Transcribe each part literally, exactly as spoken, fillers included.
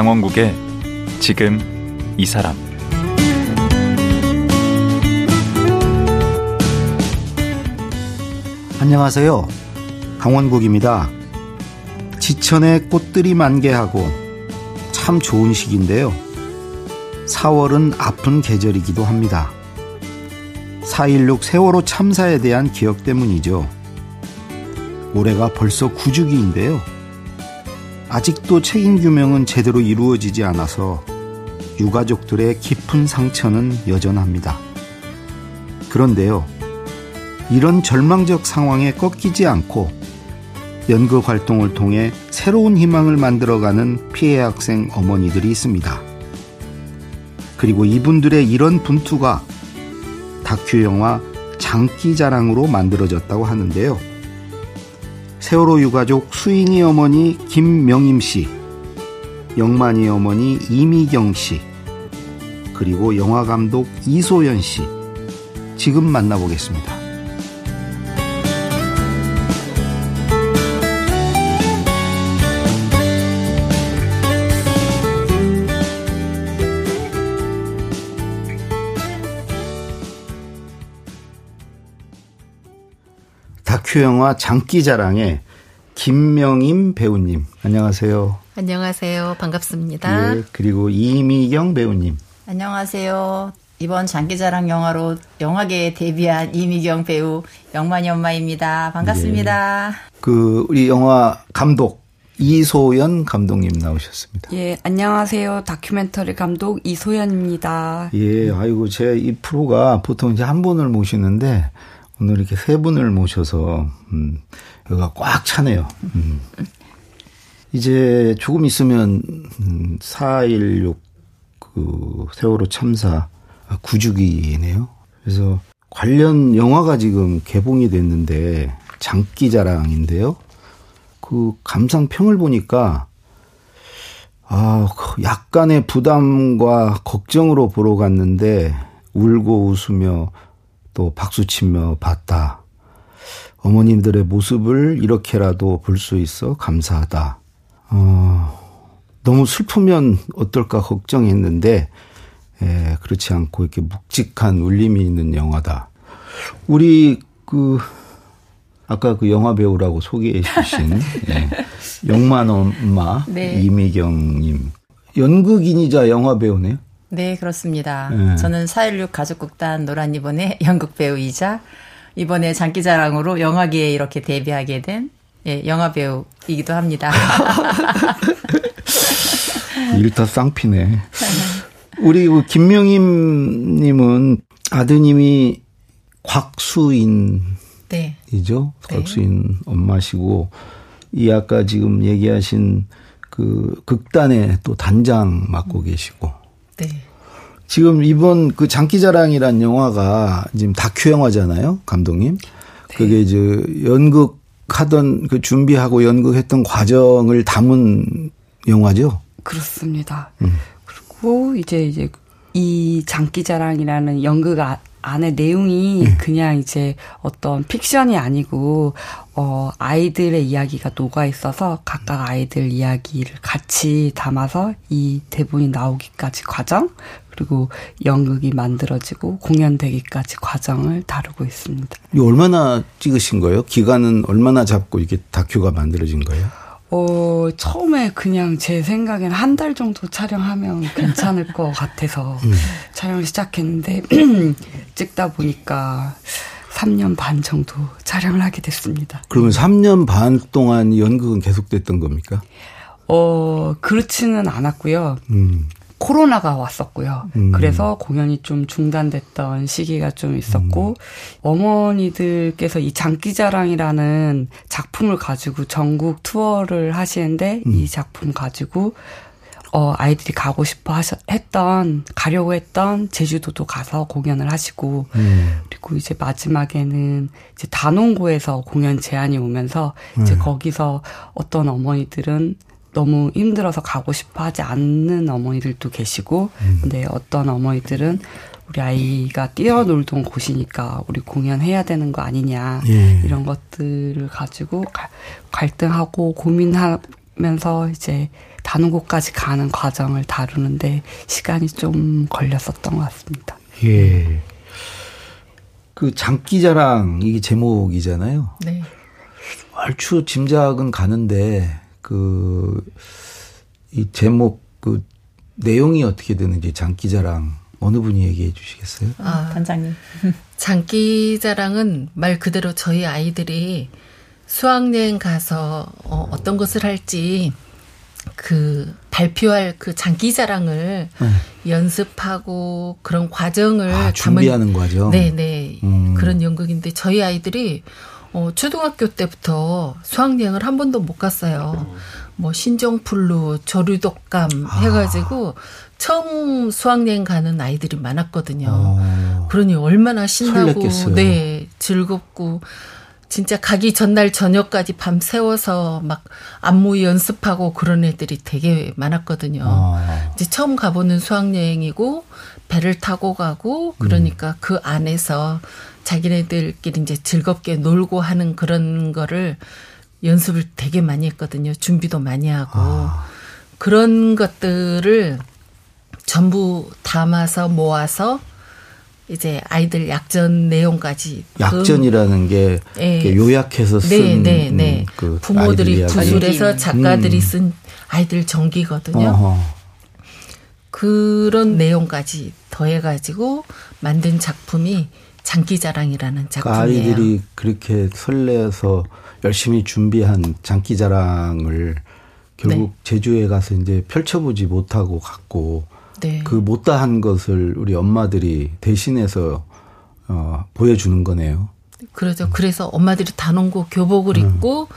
강원국의 지금 이 사람. 안녕하세요, 강원국입니다. 지천에 꽃들이 만개하고 참 좋은 시기인데요, 사월은 아픈 계절이기도 합니다. 사 일육 세월호 참사에 대한 기억 때문이죠. 올해가 벌써 구 주기인데요, 아직도 책임규명은 제대로 이루어지지 않아서 유가족들의 깊은 상처는 여전합니다. 그런데요, 이런 절망적 상황에 꺾이지 않고 연극활동을 통해 새로운 희망을 만들어가는 피해 학생 어머니들이 있습니다. 그리고 이분들의 이런 분투가 다큐영화 장기자랑으로 만들어졌다고 하는데요, 세월호 유가족 수인이 어머니 김명임 씨, 영만이 어머니 이미경 씨, 그리고 영화감독 이소연 씨, 지금 만나보겠습니다. 다큐영화 장기자랑의 김명임 배우님, 안녕하세요. 안녕하세요. 반갑습니다. 예, 그리고 이미경 배우님. 안녕하세요. 이번 장기자랑 영화로 영화계에 데뷔한 이미경 배우, 영만이 엄마입니다. 반갑습니다. 예, 그 우리 영화 감독 이소연 감독님 나오셨습니다. 예, 안녕하세요. 다큐멘터리 감독 이소연입니다. 예, 아이고, 제 이 프로가 보통 이제 한 분을 모시는데 오늘 이렇게 세 분을 모셔서, 음, 여기가 꽉 차네요. 음. 이제 조금 있으면, 음, 사 일육, 그, 세월호 참사 구 주기네요. 그래서 관련 영화가 지금 개봉이 됐는데, 장기자랑인데요. 그, 감상평을 보니까, 아, 약간의 부담과 걱정으로 보러 갔는데, 울고 웃으며, 또 박수치며 봤다. 어머님들의 모습을 이렇게라도 볼 수 있어 감사하다. 어, 너무 슬프면 어떨까 걱정했는데 에, 그렇지 않고 이렇게 묵직한 울림이 있는 영화다. 우리 그 아까 그 영화 배우라고 소개해 주신 예, 영만 엄마 네. 이미경님, 연극인이자 영화 배우네요. 네, 그렇습니다. 네. 저는 사 일육 가족극단 노란 리본의 연극 배우이자 이번에 장기자랑으로 영화계에 이렇게 데뷔하게 된 예, 영화 배우이기도 합니다. 일타 쌍피네. 우리 김명임님은 아드님이 곽수인이죠? 네. 곽수인 네. 엄마시고, 이 아까 지금 얘기하신 그 극단의 또 단장 맡고 계시고. 네. 지금 이번 그 장기자랑이란 영화가 지금 다큐 영화잖아요, 감독님. 네. 그게 이제 연극하던 그 준비하고 연극했던 과정을 담은 영화죠. 그렇습니다. 음. 그리고 이제 이제 이 장기자랑이라는 연극 안의 내용이 네. 그냥 이제 어떤 픽션이 아니고 어 아이들의 이야기가 녹아 있어서 각각 아이들 이야기를 같이 담아서 이 대본이 나오기까지 과정, 그리고 연극이 만들어지고 공연되기까지 과정을 다루고 있습니다. 이거 얼마나 찍으신 거예요? 기간은 얼마나 잡고 이게 다큐가 만들어진 거예요? 어, 처음에 그냥 제 생각엔 한 달 정도 촬영하면 괜찮을 것 같아서 음. 촬영을 시작했는데 찍다 보니까 삼 년 반 정도 촬영을 하게 됐습니다. 그러면 삼 년 반 동안 연극은 계속됐던 겁니까? 어, 그렇지는 않았고요. 음. 코로나가 왔었고요. 음. 그래서 공연이 좀 중단됐던 시기가 좀 있었고, 음. 어머니들께서 이 장기자랑이라는 작품을 가지고 전국 투어를 하시는데, 음. 이 작품 가지고, 어, 아이들이 가고 싶어 하셔, 했던, 가려고 했던 제주도도 가서 공연을 하시고, 음. 그리고 이제 마지막에는 이제 단원고에서 공연 제안이 오면서, 음. 이제 거기서 어떤 어머니들은 너무 힘들어서 가고 싶어 하지 않는 어머니들도 계시고, 음. 근데 어떤 어머니들은 우리 아이가 뛰어놀던 곳이니까 우리 공연해야 되는 거 아니냐, 예. 이런 것들을 가지고 갈등하고 고민하면서 이제 단원고까지 가는 과정을 다루는데 시간이 좀 걸렸었던 것 같습니다. 예. 그 장기자랑 이게 제목이잖아요. 네. 얼추 짐작은 가는데 그 이 제목 그 내용이 어떻게 되는지 장기자랑 어느 분이 얘기해 주시겠어요? 아, 단장님. 장기자랑은 말 그대로 저희 아이들이 수학여행 가서 어, 어떤 것을 할지 그 발표할 그 장기자랑을 네. 연습하고 그런 과정을 아, 준비하는 과정. 네네 음. 그런 연극인데 저희 아이들이 어, 초등학교 때부터 수학여행을 한 번도 못 갔어요. 뭐 신정풀루, 조류독감 아. 해가지고 처음 수학여행 가는 아이들이 많았거든요. 아. 그러니 얼마나 신나고 설렜겠어요. 네 즐겁고 진짜 가기 전날 저녁까지 밤새워서 막 안무 연습하고 그런 애들이 되게 많았거든요. 아. 이제 처음 가보는 수학여행이고 배를 타고 가고 그러니까 음. 그 안에서 자기네들끼리 이제 즐겁게 놀고 하는 그런 거를 연습을 되게 많이 했거든요. 준비도 많이 하고. 아. 그런 것들을 전부 담아서 모아서 이제 아이들 약전 내용까지. 약전이라는 게 네. 요약해서 쓴. 네, 네, 네. 그 부모들이 구술해서 작가들이 음. 쓴 아이들 전기거든요. 어허. 그런 내용까지 더해가지고 만든 작품이 장기자랑이라는 작품이에요. 아이들이 그렇게 설레서 열심히 준비한 장기자랑을 결국 네. 제주에 가서 이제 펼쳐보지 못하고 갔고 네. 그 못다한 것을 우리 엄마들이 대신해서 어, 보여주는 거네요. 그렇죠. 음. 그래서 엄마들이 단원고 교복을 음. 입고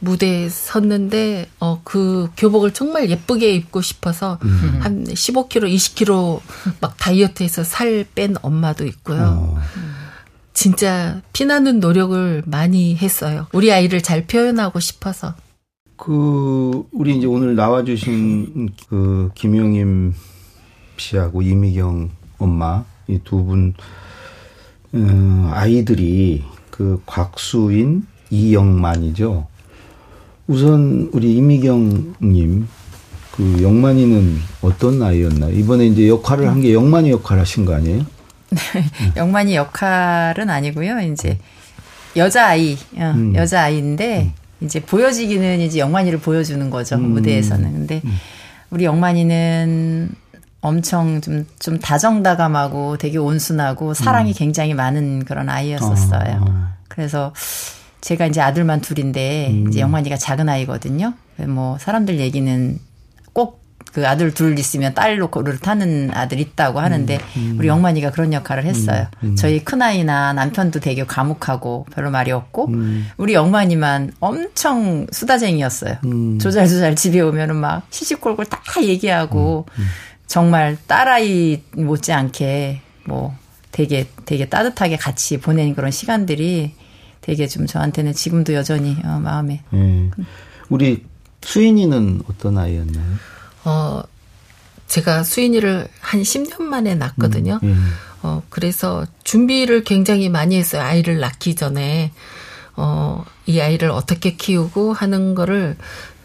무대에 섰는데 어, 그 교복을 정말 예쁘게 입고 싶어서 음. 한 십오 킬로그램, 이십 킬로그램 막 다이어트해서 살 뺀 엄마도 있고요. 어. 진짜 피나는 노력을 많이 했어요. 우리 아이를 잘 표현하고 싶어서. 그 우리 이제 오늘 나와주신 그 김명임 씨하고 이미경 엄마 이 두 분 음, 아이들이 그 곽수인 이영만이죠. 우선 우리 이미경님 그 영만이는 어떤 아이였나? 이번에 이제 역할을 한 게 영만이 역할 하신 거 아니에요? 네, 영만이 역할은 아니고요. 이제 여자 아이, 어, 음. 여자 아이인데 음. 이제 보여지기는 이제 영만이를 보여주는 거죠 음. 무대에서는. 근데 음. 우리 영만이는 엄청 좀, 좀 다정다감하고 되게 온순하고 사랑이 음. 굉장히 많은 그런 아이였었어요. 아. 그래서 제가 이제 아들만 둘인데 음. 이제 영만이가 작은 아이거든요. 뭐 사람들 얘기는 꼭 그 아들 둘 있으면 딸 놓고를 타는 아들 있다고 하는데 음. 우리 영만이가 그런 역할을 했어요. 음. 음. 저희 큰 아이나 남편도 되게 과묵하고 별로 말이 없고 음. 우리 영만이만 엄청 수다쟁이였어요. 음. 조잘조잘 집에 오면은 막 시시콜콜 다 얘기하고 음. 음. 정말 딸아이 못지않게 뭐 되게 되게 따뜻하게 같이 보낸 그런 시간들이. 되게 좀 저한테는 지금도 여전히 어, 마음에. 음. 우리 수인이는 어떤 아이였나요? 어, 제가 수인이를 한 십 년 만에 낳았거든요. 음, 음. 어, 그래서 준비를 굉장히 많이 했어요. 아이를 낳기 전에. 어, 이 아이를 어떻게 키우고 하는 거를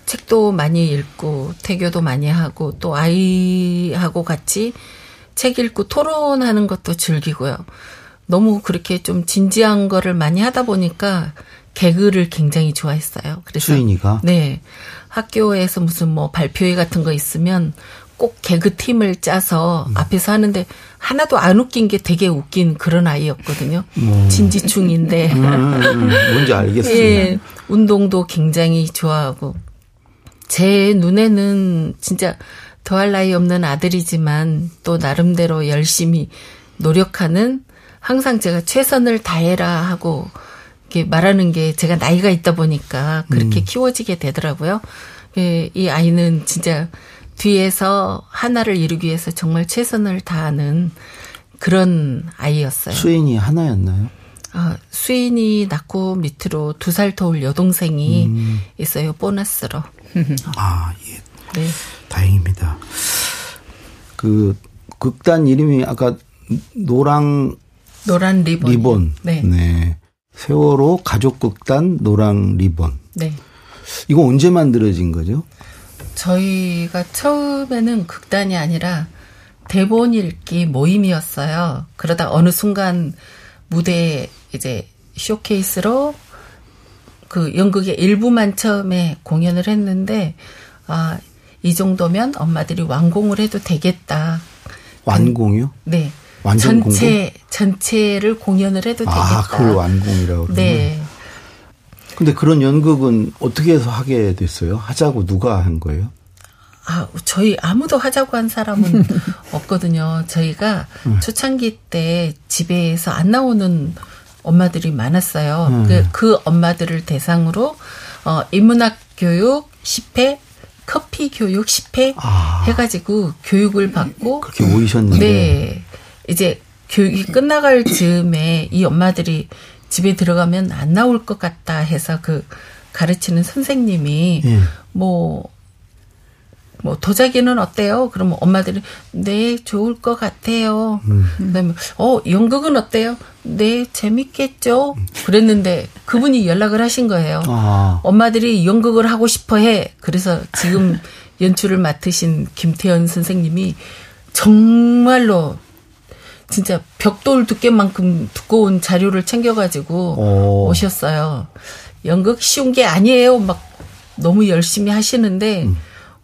책도 많이 읽고 태교도 많이 하고 또 아이하고 같이 책 읽고 토론하는 것도 즐기고요. 너무 그렇게 좀 진지한 거를 많이 하다 보니까 개그를 굉장히 좋아했어요. 그래서 수인이가? 네. 학교에서 무슨 뭐 발표회 같은 거 있으면 꼭 개그팀을 짜서 음. 앞에서 하는데 하나도 안 웃긴 게 되게 웃긴 그런 아이였거든요. 음. 진지충인데. 음, 뭔지 알겠어요. 네. 운동도 굉장히 좋아하고. 제 눈에는 진짜 더할 나위 없는 아들이지만 또 나름대로 열심히 노력하는 항상 제가 최선을 다해라 하고 이렇게 말하는 게 제가 나이가 있다 보니까 그렇게 음. 키워지게 되더라고요. 예, 이 아이는 진짜 뒤에서 하나를 이루기 위해서 정말 최선을 다하는 그런 아이였어요. 수인이 하나였나요? 아, 수인이 낳고 밑으로 두 살 터울 여동생이 음. 있어요. 보너스로. 아, 예. 네. 다행입니다. 그 극단 이름이 아까 노랑 노란 리본. 리본. 네. 네. 세월호 가족극단 노란 리본. 네. 이거 언제 만들어진 거죠? 저희가 처음에는 극단이 아니라 대본 읽기 모임이었어요. 그러다 어느 순간 무대에 이제 쇼케이스로 그 연극의 일부만 처음에 공연을 했는데, 아, 이 정도면 엄마들이 완공을 해도 되겠다. 완공이요? 네. 완전 공공? 전체, 전체를 공연을 해도 아, 되겠다. 아, 그걸 완공이라고 그러면? 네. 근데 그런 연극은 어떻게 해서 하게 됐어요? 하자고 누가 한 거예요? 아, 저희 아무도 하자고 한 사람은 없거든요. 저희가 네. 초창기 때 집에서 안 나오는 엄마들이 많았어요. 음. 그, 그 엄마들을 대상으로 어, 인문학 교육 십 회, 커피 교육 십 회 아. 해가지고 교육을 받고 그렇게 모이셨는데 네. 이제 교육이 끝나갈 즈음에 이 엄마들이 집에 들어가면 안 나올 것 같다 해서 그 가르치는 선생님이 예. 뭐, 뭐 도자기는 어때요? 그러면 엄마들이 네 좋을 것 같아요. 음. 그다음에 어 연극은 어때요? 네 재밌겠죠. 그랬는데 그분이 연락을 하신 거예요. 아. 엄마들이 연극을 하고 싶어해. 그래서 지금 연출을 맡으신 김태현 선생님이 정말로 진짜 벽돌 두께만큼 두꺼운 자료를 챙겨가지고 오. 오셨어요. 연극 쉬운 게 아니에요. 막 너무 열심히 하시는데 음.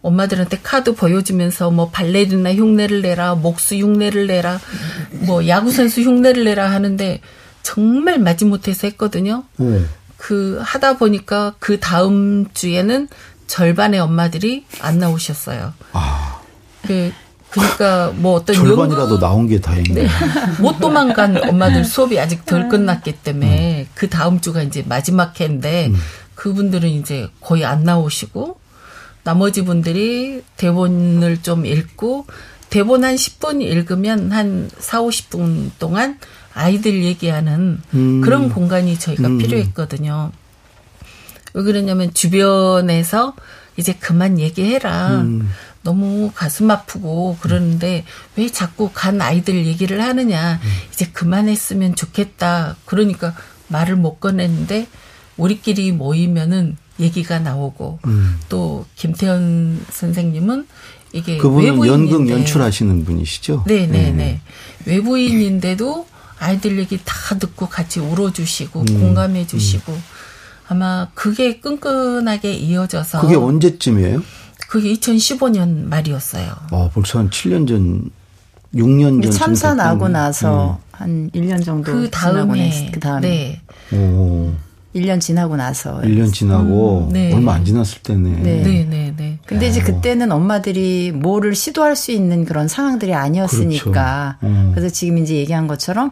엄마들한테 카드 보여주면서 뭐 발레리나 흉내를 내라, 목수 흉내를 내라, 뭐 야구선수 흉내를 내라 하는데 정말 마지못해서 했거든요. 음. 그 하다 보니까 그 다음 주에는 절반의 엄마들이 안 나오셨어요. 아. 그 그러니까 뭐 어떤 절반이라도 연극, 나온 게 다행이네. 네. 못 도망간 엄마들 수업이 아직 덜 끝났기 때문에 음. 그 다음 주가 이제 마지막 회인데 음. 그분들은 이제 거의 안 나오시고 나머지 분들이 대본을 좀 읽고 대본 한 십 분 읽으면 한 사오십 분 동안 아이들 얘기하는 음. 그런 공간이 저희가 음. 필요했거든요. 왜 그러냐면 주변에서 이제 그만 얘기해라. 음. 너무 가슴 아프고 그러는데 왜 자꾸 간 아이들 얘기를 하느냐. 음. 이제 그만했으면 좋겠다. 그러니까 말을 못 꺼냈는데 우리끼리 모이면은 얘기가 나오고 음. 또 김태현 선생님은 이게 그분은 외부인인데. 연극 연출하시는 분이시죠? 네네네. 음. 외부인인데도 아이들 얘기 다 듣고 같이 울어주시고 음. 공감해 주시고 음. 아마 그게 끈끈하게 이어져서 그게 언제쯤이에요? 그게 이천십오 년 말이었어요. 아, 벌써 한 칠 년 전, 육 년 전. 참사 나고 나서 음. 한 일 년 정도 그 다음에. 그 다음에. 네. 오. 일 년 지나고 나서. 일 년 지나고 음, 네. 얼마 안 지났을 때네. 네. 네, 네, 네. 근데 이제 그때는 엄마들이 뭐를 시도할 수 있는 그런 상황들이 아니었으니까. 그렇죠. 음. 그래서 지금 이제 얘기한 것처럼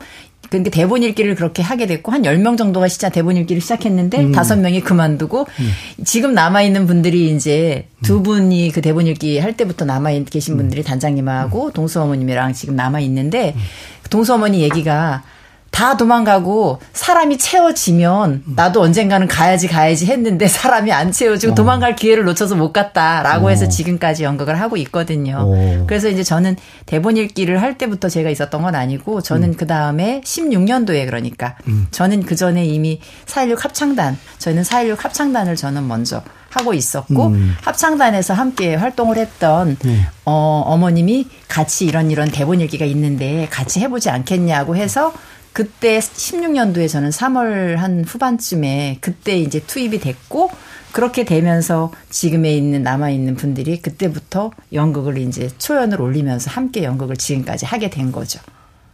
그러니까 대본 읽기를 그렇게 하게 됐고 한 열 명 정도가 진짜 대본 읽기를 시작했는데 음. 다섯 명이 그만두고 음. 지금 남아있는 분들이 이제 두 분이 그 대본 읽기 할 때부터 남아계신 분들이 단장님하고 음. 동수 어머님이랑 지금 남아있는데 음. 동수 어머니 얘기가 다 도망가고 사람이 채워지면 나도 언젠가는 가야지 가야지 했는데 사람이 안 채워지고 어. 도망갈 기회를 놓쳐서 못 갔다라고 어. 해서 지금까지 연극을 하고 있거든요. 어. 그래서 이제 저는 대본 읽기를 할 때부터 제가 있었던 건 아니고 저는 음. 그다음에 십육 년도에 그러니까 음. 저는 그전에 이미 사일육 합창단 저는 사일육 합창단을 저는 먼저 하고 있었고 음. 합창단에서 함께 활동을 했던 네. 어, 어머님이 같이 이런 이런 대본 읽기가 있는데 같이 해보지 않겠냐고 해서 그때 십육 년도에 저는 삼월 한 후반쯤에 그때 이제 투입이 됐고 그렇게 되면서 지금에 있는 남아있는 분들이 그때부터 연극을 이제 초연을 올리면서 함께 연극을 지금까지 하게 된 거죠.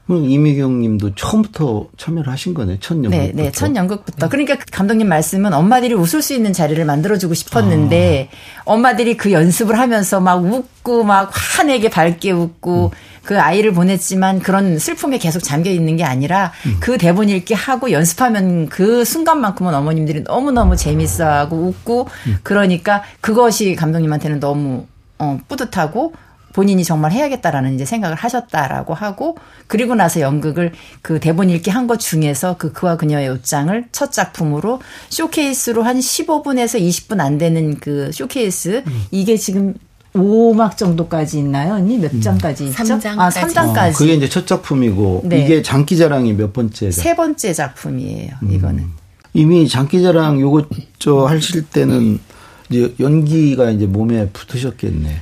그럼 이미경 님도 처음부터 참여를 하신 거네. 첫 연극부터. 네, 네. 첫 연극부터. 그러니까 감독님 말씀은 엄마들이 웃을 수 있는 자리를 만들어주고 싶었는데 아. 엄마들이 그 연습을 하면서 막 웃고 막 환하게 밝게 웃고 음. 그 아이를 보냈지만 그런 슬픔에 계속 잠겨 있는 게 아니라 음. 그 대본 읽기 하고 연습하면 그 순간만큼은 어머님들이 너무너무 재밌어하고 웃고 음. 그러니까 그것이 감독님한테는 너무 어, 뿌듯하고 본인이 정말 해야겠다라는 이제 생각을 하셨다라고 하고 그리고 나서 연극을 그 대본 읽기 한 것 중에서 그 그와 그녀의 옷장을 첫 작품으로 쇼케이스로 한 십오 분에서 이십 분 안 되는 그 쇼케이스 음. 이게 지금 오 막 정도까지 있나요, 언니? 몇 장까지 음. 있죠? 삼 장까지. 아, 삼 장까지. 어, 그게 이제 첫 작품이고 네. 이게 장기자랑이 몇 번째? 세 번째 작품이에요. 음. 이거는 이미 장기자랑 요거 저 하실 때는 이제 연기가 이제 몸에 붙으셨겠네.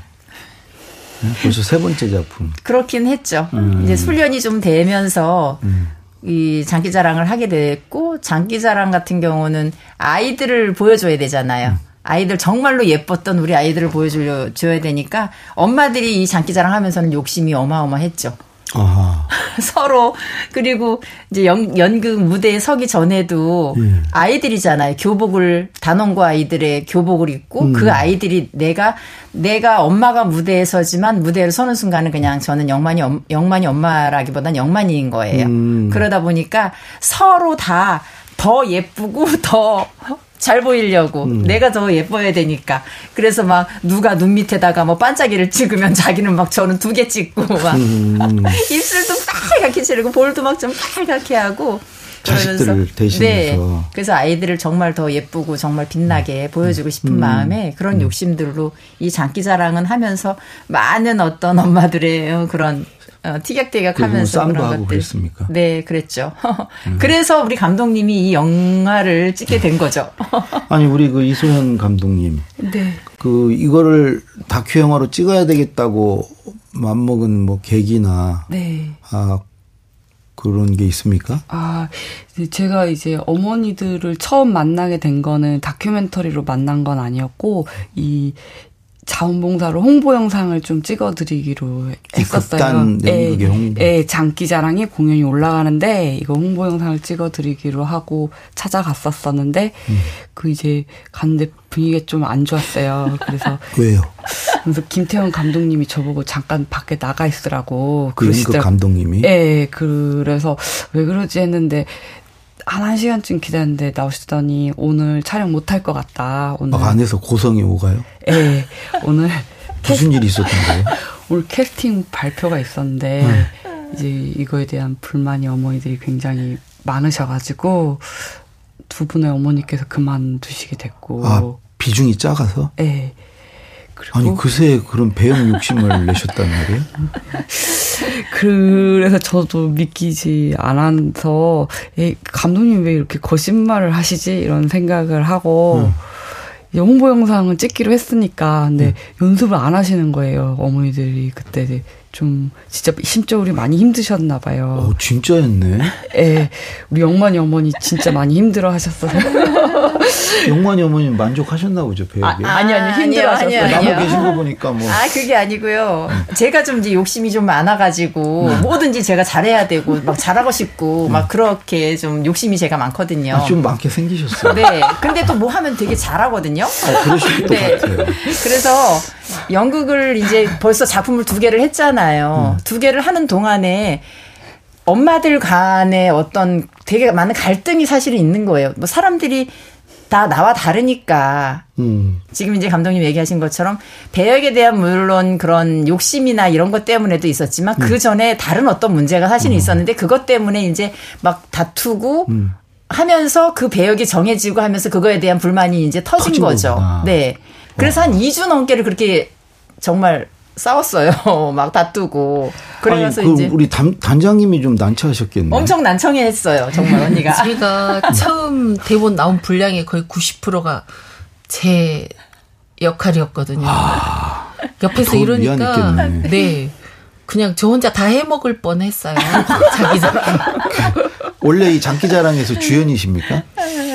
벌써 세 번째 작품. 그렇긴 했죠. 음. 이제 수련이 좀 되면서 음. 이 장기자랑을 하게 됐고, 장기자랑 같은 경우는 아이들을 보여줘야 되잖아요. 음. 아이들 정말로 예뻤던 우리 아이들을 보여줘야 되니까 엄마들이 이 장기자랑 하면서는 욕심이 어마어마했죠. 아하. 서로. 그리고 이제 연, 연극 무대에 서기 전에도 예. 아이들이잖아요. 교복을, 단원고 아이들의 교복을 입고 음. 그 아이들이 내가 내가 엄마가 무대에 서지만 무대를 서는 순간은 그냥 저는 영만이 영만이 엄마라기보단 영만이인 거예요. 음. 그러다 보니까 서로 다 더 예쁘고 더 잘 보이려고 음. 내가 더 예뻐야 되니까. 그래서 막 누가 눈 밑에다가 뭐 반짝이를 찍으면 자기는 막 저는 두 개 찍고 막 음. 입술도 빨갛게 칠하고 볼도 막 좀 빨갛게 하고 자식들을 대신해서. 네. 그래서 아이들을 정말 더 예쁘고 정말 빛나게 음. 보여주고 싶은 음. 마음에 그런 음. 욕심들로 이 장기자랑은 하면서 많은 어떤 엄마들의 그런 어, 티격태격 하면서 그런 것들. 그랬습니까? 네, 그랬죠. 음. 그래서 우리 감독님이 이 영화를 찍게 된 거죠. 아니, 우리 그 이소연 감독님. 네. 그, 이거를 다큐 영화로 찍어야 되겠다고 맘먹은 뭐 계기나. 네. 아, 그런 게 있습니까? 아, 제가 이제 어머니들을 처음 만나게 된 거는 다큐멘터리로 만난 건 아니었고, 이, 자원봉사로 홍보 영상을 좀 찍어드리기로 했었어요. 예, 예, 장기자랑이 공연이 올라가는데 이거 홍보 영상을 찍어드리기로 하고 찾아갔었었는데 음. 그 이제 갔는데 분위기가 좀 안 좋았어요. 그래서 왜요? 그래서 김태현 감독님이 저보고 잠깐 밖에 나가 있으라고 그러시더라고요. 그 감독님이? 예, 그래서 왜 그러지 했는데. 한, 한 시간쯤 기다렸는데 나오시더니 오늘 촬영 못할 것 같다. 오늘. 아, 안에서 고성이 오가요? 네. 오늘. 무슨 일이 있었던 거예요? 오늘 캐스팅 발표가 있었는데, 음. 이제 이거에 대한 불만이 어머니들이 굉장히 많으셔가지고, 두 분의 어머니께서 그만두시게 됐고. 아, 비중이 작아서? 네. 아니, 그새 그런 배역 욕심을 내셨단 말이에요? 그래서 저도 믿기지 않아서, 에이, 감독님 왜 이렇게 거짓말을 하시지? 이런 생각을 하고, 음. 홍보 영상을 찍기로 했으니까, 근데 음. 연습을 안 하시는 거예요. 어머니들이 그때 좀, 진짜 심적으로 많이 힘드셨나 봐요. 어, 진짜였네? 예. 우리 영만이 어머니 진짜 많이 힘들어 하셨어요. 영만이 어머님 만족하셨나 보죠, 배우에게? 아, 아니, 아니, 힘들어하셨어요. 남아 계신 거 보니까 뭐. 아, 그게 아니고요. 제가 좀 이제 욕심이 좀 많아가지고, 네. 뭐든지 제가 잘해야 되고, 막 잘하고 싶고, 네. 막 그렇게 좀 욕심이 제가 많거든요. 아, 좀 많게 생기셨어요. 네. 근데 또 뭐 하면 되게 잘하거든요. 아, 그러실 것 네. 같아요. 그래서 연극을 이제 벌써 작품을 두 개를 했잖아요. 음. 두 개를 하는 동안에, 엄마들 간에 어떤 되게 많은 갈등이 사실은 있는 거예요. 뭐 사람들이 다 나와 다르니까 음. 지금 이제 감독님 얘기하신 것처럼 배역에 대한 물론 그런 욕심이나 이런 것 때문에도 있었지만 음. 그 전에 다른 어떤 문제가 사실은 음. 있었는데 그것 때문에 이제 막 다투고 음. 하면서 그 배역이 정해지고 하면서 그거에 대한 불만이 이제 터진, 터진 거죠. 거구나. 네. 그래서 와. 한 이 주 넘게를 그렇게 정말 싸웠어요. 막 다투고. 그러면서 아니, 이제 우리 단, 단장님이 좀 난처하셨겠네요. 엄청 난처해했어요. 정말 언니가. 저희가 처음 대본 나온 분량의 거의 구십 퍼센트가 제 역할이었거든요. 아, 옆에서 이러니까 네 그냥 저 혼자 다 해먹을 뻔했어요. 장기자랑. 원래 이 장기자랑에서 주연이십니까?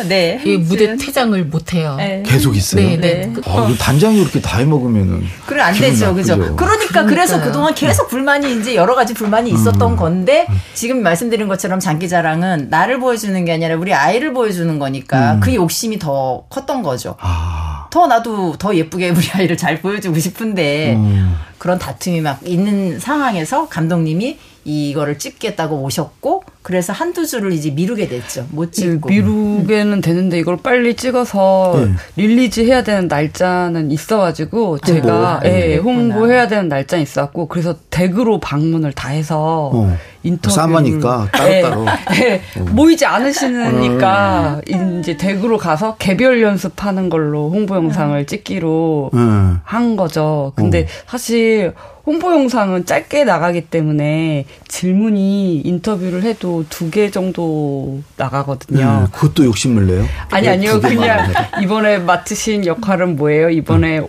네. 이 무대 퇴장을 못해요. 네. 계속 있어요? 네. 네. 아, 단장이 이렇게 다 해먹으면은. 그래, 안 되죠. 그죠. 그러니까, 그러니까요. 그래서 그동안 계속 불만이, 이제 여러 가지 불만이 있었던 음. 건데, 지금 말씀드린 것처럼 장기자랑은 나를 보여주는 게 아니라 우리 아이를 보여주는 거니까 음. 그 욕심이 더 컸던 거죠. 아. 더 나도 더 예쁘게 우리 아이를 잘 보여주고 싶은데, 음. 그런 다툼이 막 있는 상황에서 감독님이 이거를 찍겠다고 오셨고, 그래서 한두 주를 이제 미루게 됐죠. 못 찍고. 미루게는 되는데, 이걸 빨리 찍어서 네. 릴리즈 해야 되는 날짜는 있어가지고, 제가, 예, 네, 홍보해야 되는 날짜는 있어갖고, 그래서 댁으로 방문을 다 해서, 어. 인터뷰 싸마니까 따로따로 네. 네. 모이지 않으시니까 음. 이제 대구로 가서 개별 연습하는 걸로 홍보 영상을 찍기로 음. 한 거죠. 근데 음. 사실 홍보 영상은 짧게 나가기 때문에 질문이 인터뷰를 해도 두 개 정도 나가거든요. 음, 그것도 욕심을 내요? 아니, 아니요. 그냥 이번에 맡으신 역할은 뭐예요? 이번에 음.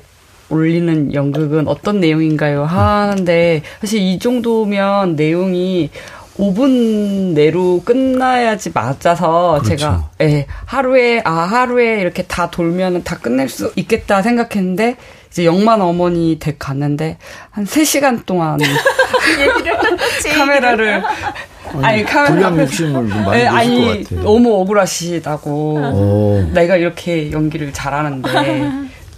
올리는 연극은 어떤 내용인가요? 하는데 사실 이 정도면 내용이 오 분 내로 끝나야지 맞아서 그렇죠. 제가 예, 하루에 아 하루에 이렇게 다 돌면 다 끝낼 수 있겠다 생각했는데 이제 영만 어머니 댁 갔는데 한 세 시간 동안 카메라를 아니 카메라 불량 욕심을 좀 많이 내실 것 같아요. 너무 억울하시다고 오. 내가 이렇게 연기를 잘하는데.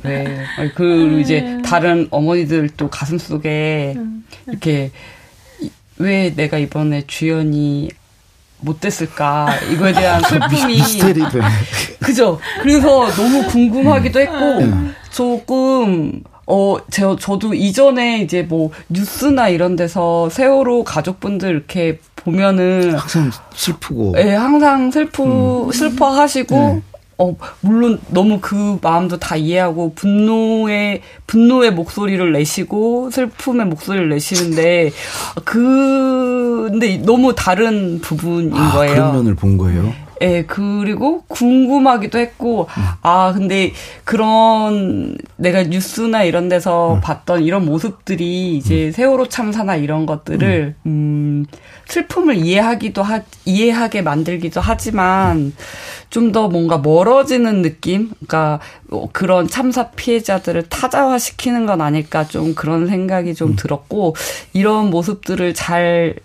네. 그 이제 다른 어머니들도 가슴 속에 이렇게 왜 내가 이번에 주연이 못 됐을까 이거에 대한 슬픔이 그죠. 그래서 너무 궁금하기도 했고 조금 어 제 저도 이전에 이제 뭐 뉴스나 이런 데서 세월호 가족분들 이렇게 보면은 항상 슬프고, 예, 네, 항상 슬프 음. 슬퍼하시고. 네. 어, 물론 너무 그 마음도 다 이해하고 분노의 분노의 목소리를 내시고 슬픔의 목소리를 내시는데 그 근데 너무 다른 부분인 아, 거예요. 그런 면을 본 거예요. 예, 그리고 궁금하기도 했고 음. 아 근데 그런 내가 뉴스나 이런 데서 음. 봤던 이런 모습들이 이제 음. 세월호 참사나 이런 것들을 음, 슬픔을 이해하기도 하, 이해하게 만들기도 하지만 음. 좀 더 뭔가 멀어지는 느낌, 그러니까 그런 참사 피해자들을 타자화시키는 건 아닐까 좀 그런 생각이 좀 음. 들었고 이런 모습들을 잘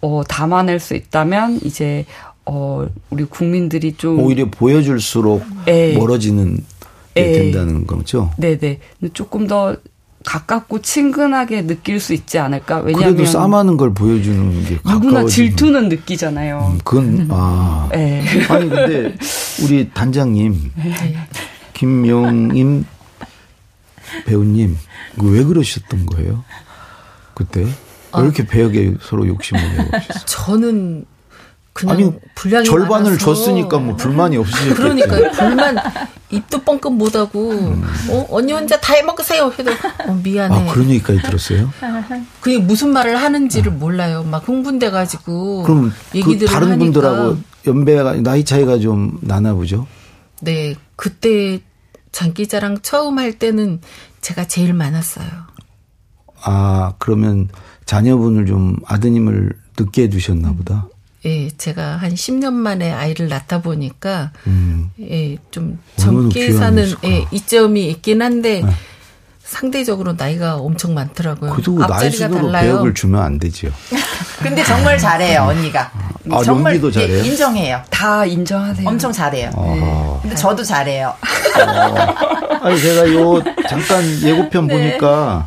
어, 담아낼 수 있다면 이제. 어, 우리 국민들이 좀. 오히려 보여줄수록 에이. 멀어지는 게 에이. 된다는 거죠? 네네. 조금 더 가깝고 친근하게 느낄 수 있지 않을까? 왜냐하면. 그래도 싸마는 걸 보여주는 게 가까워지는. 누구나 질투는 느끼잖아요. 음, 그건, 아. 네. 아니, 근데 우리 단장님, 김명임 배우님, 왜 그러셨던 거예요? 그때? 아. 왜 이렇게 배역에 서로 욕심을 내셨어요? 저는. 그냥 분량이 절반을 많아서. 줬으니까 뭐 불만이 없으시겠죠. 그러니까요. 불만 입도 뻥끗 못하고 음. 어, 언니 혼자 다 해먹으세요 해도 어, 미안해. 아, 그런 얘기까지 들었어요? 그게 무슨 말을 하는지를 아. 몰라요. 막 흥분돼가지고 그럼 얘기들을 그 다른 하니까. 분들하고 연배가 나이 차이가 좀 나나 보죠? 네. 그때 장기자랑 처음 할 때는 제가 제일 많았어요. 아 그러면 자녀분을 좀 아드님을 늦게 두셨나 음. 보다. 예, 제가 한 십 년 만에 아이를 낳다 보니까, 음. 예, 좀 젊게 사는, 예, 이점이 있긴 한데, 네. 상대적으로 나이가 엄청 많더라고요. 그리고 앞자리가 달라요. 배역을 주면 안 되지요. 근데 정말 잘해요, 언니가. 아, 정말 연기도 잘해요? 예, 인정해요. 다 인정하세요. 엄청 잘해요. 아. 근데 저도 잘해요. 아. 아니, 제가 요, 잠깐 예고편 네. 보니까,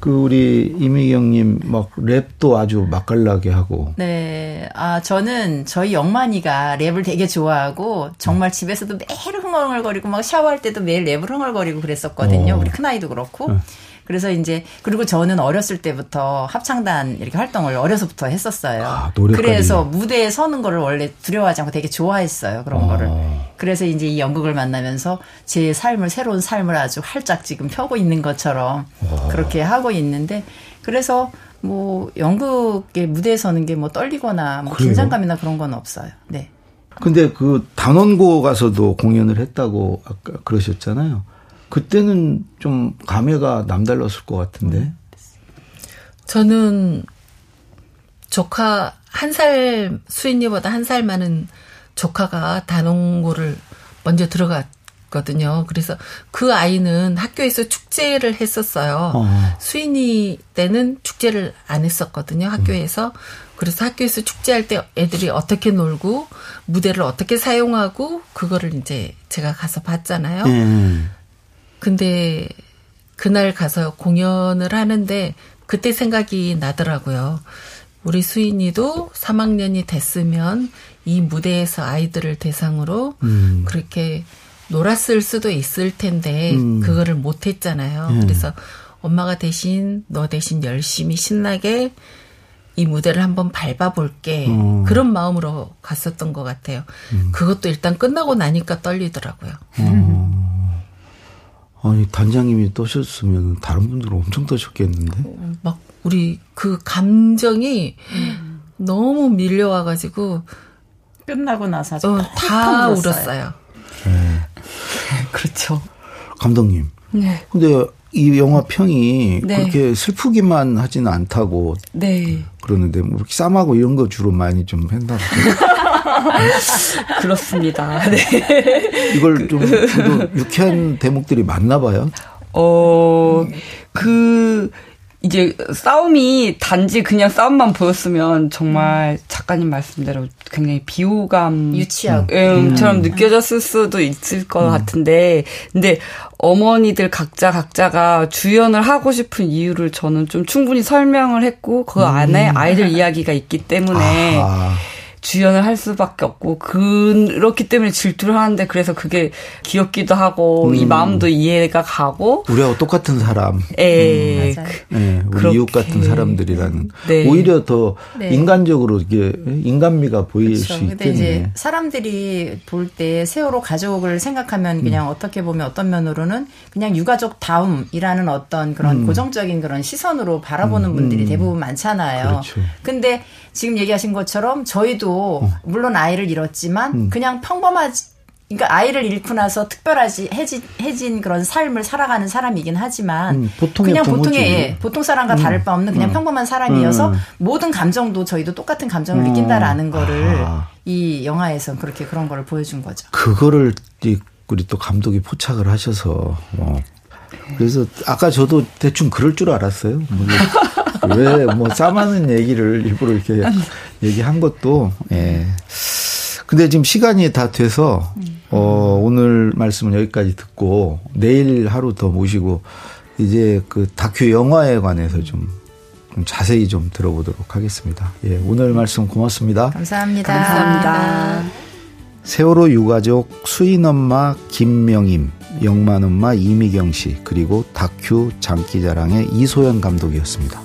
그 우리 이미경님 막 랩도 아주 맛깔나게 하고. 네, 아 저는 저희 영만이가 랩을 되게 좋아하고 정말 집에서도 매일 흥얼흥얼거리고 막 샤워할 때도 매일 랩을 흥얼거리고 그랬었거든요. 어. 우리 큰 아이도 그렇고. 네. 그래서 이제 그리고 저는 어렸을 때부터 합창단 이렇게 활동을 어려서부터 했었어요. 아, 노래까지. 그래서 무대에 서는 거를 원래 두려워하지 않고 되게 좋아했어요. 그런 아. 거를. 그래서 이제 이 연극을 만나면서 제 삶을 새로운 삶을 아주 활짝 지금 펴고 있는 것처럼 아. 그렇게 하고 있는데 그래서 뭐 연극의 무대에 서는 게 뭐 떨리거나 뭐 긴장감이나 그런 건 없어요. 네. 근데 그 단원고 가서도 공연을 했다고 아까 그러셨잖아요. 그때는 좀 감회가 남달랐을 것 같은데. 저는 조카 한 살 수인이보다 한 살 많은 조카가 단원고를 먼저 들어갔거든요. 그래서 그 아이는 학교에서 축제를 했었어요. 어. 수인이 때는 축제를 안 했었거든요. 학교에서. 그래서 학교에서 축제할 때 애들이 어떻게 놀고 무대를 어떻게 사용하고 그거를 이제 제가 가서 봤잖아요. 음. 근데 그날 가서 공연을 하는데 그때 생각이 나더라고요. 우리 수인이도 삼 학년이 됐으면 이 무대에서 아이들을 대상으로 음. 그렇게 놀았을 수도 있을 텐데 음. 그거를 못했잖아요. 음. 그래서 엄마가 대신 너 대신 열심히 신나게 이 무대를 한번 밟아볼게. 어. 그런 마음으로 갔었던 것 같아요. 음. 그것도 일단 끝나고 나니까 떨리더라고요. 어. 아니, 단장님이 떠셨으면 다른 분들은 엄청 떠셨겠는데? 어, 막 우리 그 감정이 음. 너무 밀려와가지고 끝나고 나서 아주 어, 다 울었어요. 울었어요. 네. 그렇죠. 감독님. 네. 근데 이 영화 평이 네. 그렇게 슬프기만 하지는 않다고 네. 그러는데 뭐 이렇게 쌈하고 이런 거 주로 많이 좀 한다고. 그렇습니다. 네. 이걸 좀 유쾌한 대목들이 많나 봐요. 어, 그 이제 싸움이 단지 그냥 싸움만 보였으면 정말 작가님 말씀대로 굉장히 비호감 유치함처럼 음. 느껴졌을 수도 있을 것 음. 같은데, 근데 어머니들 각자 각자가 주연을 하고 싶은 이유를 저는 좀 충분히 설명을 했고 그 안에 음. 아이들 이야기가 있기 때문에 아하. 주연을 할 수밖에 없고 그렇기 때문에 질투를 하는데, 그래서 그게 귀엽기도 하고 음. 이 마음도 이해가 가고 우리하고 똑같은 사람, 예, 음. 그, 예. 우리 이웃 같은 사람들이라는 네. 오히려 더 네. 인간적으로 이게 인간미가 보일 그쵸. 수 있겠네. 근데 이제 사람들이 볼 때 세월호 가족을 생각하면 그냥 음. 어떻게 보면 어떤 면으로는 그냥 유가족 다움이라는 어떤 그런 음. 고정적인 그런 시선으로 바라보는 음. 분들이 대부분 많잖아요. 그렇죠. 근데 지금 얘기하신 것처럼 저희도 물론 아이를 잃었지만 음. 그냥 평범하지, 그러니까 아이를 잃고 나서 특별하지 해진, 해진 그런 삶을 살아가는 사람이긴 하지만 음, 보통의 그냥 보통의 예, 보통 사람과 음. 다를 바 없는 그냥 음. 평범한 사람이어서 음. 모든 감정도 저희도 똑같은 감정을 음. 느낀다라는 거를 아. 이 영화에서 그렇게 그런 거를 보여준 거죠. 그거를 우리 또 감독이 포착을 하셔서 어. 그래서 아까 저도 대충 그럴 줄 알았어요. 왜 뭐 싸마는 얘기를 일부러 이렇게 얘기한 것도 예. 근데 지금 시간이 다 돼서 어, 오늘 말씀은 여기까지 듣고 내일 하루 더 모시고 이제 그 다큐 영화에 관해서 좀, 좀 자세히 좀 들어보도록 하겠습니다. 예, 오늘 말씀 고맙습니다. 감사합니다. 감사합니다. 세월호 유가족 수인 엄마 김명임, 영만 엄마 이미경 씨, 그리고 다큐 장기자랑의 이소연 감독이었습니다.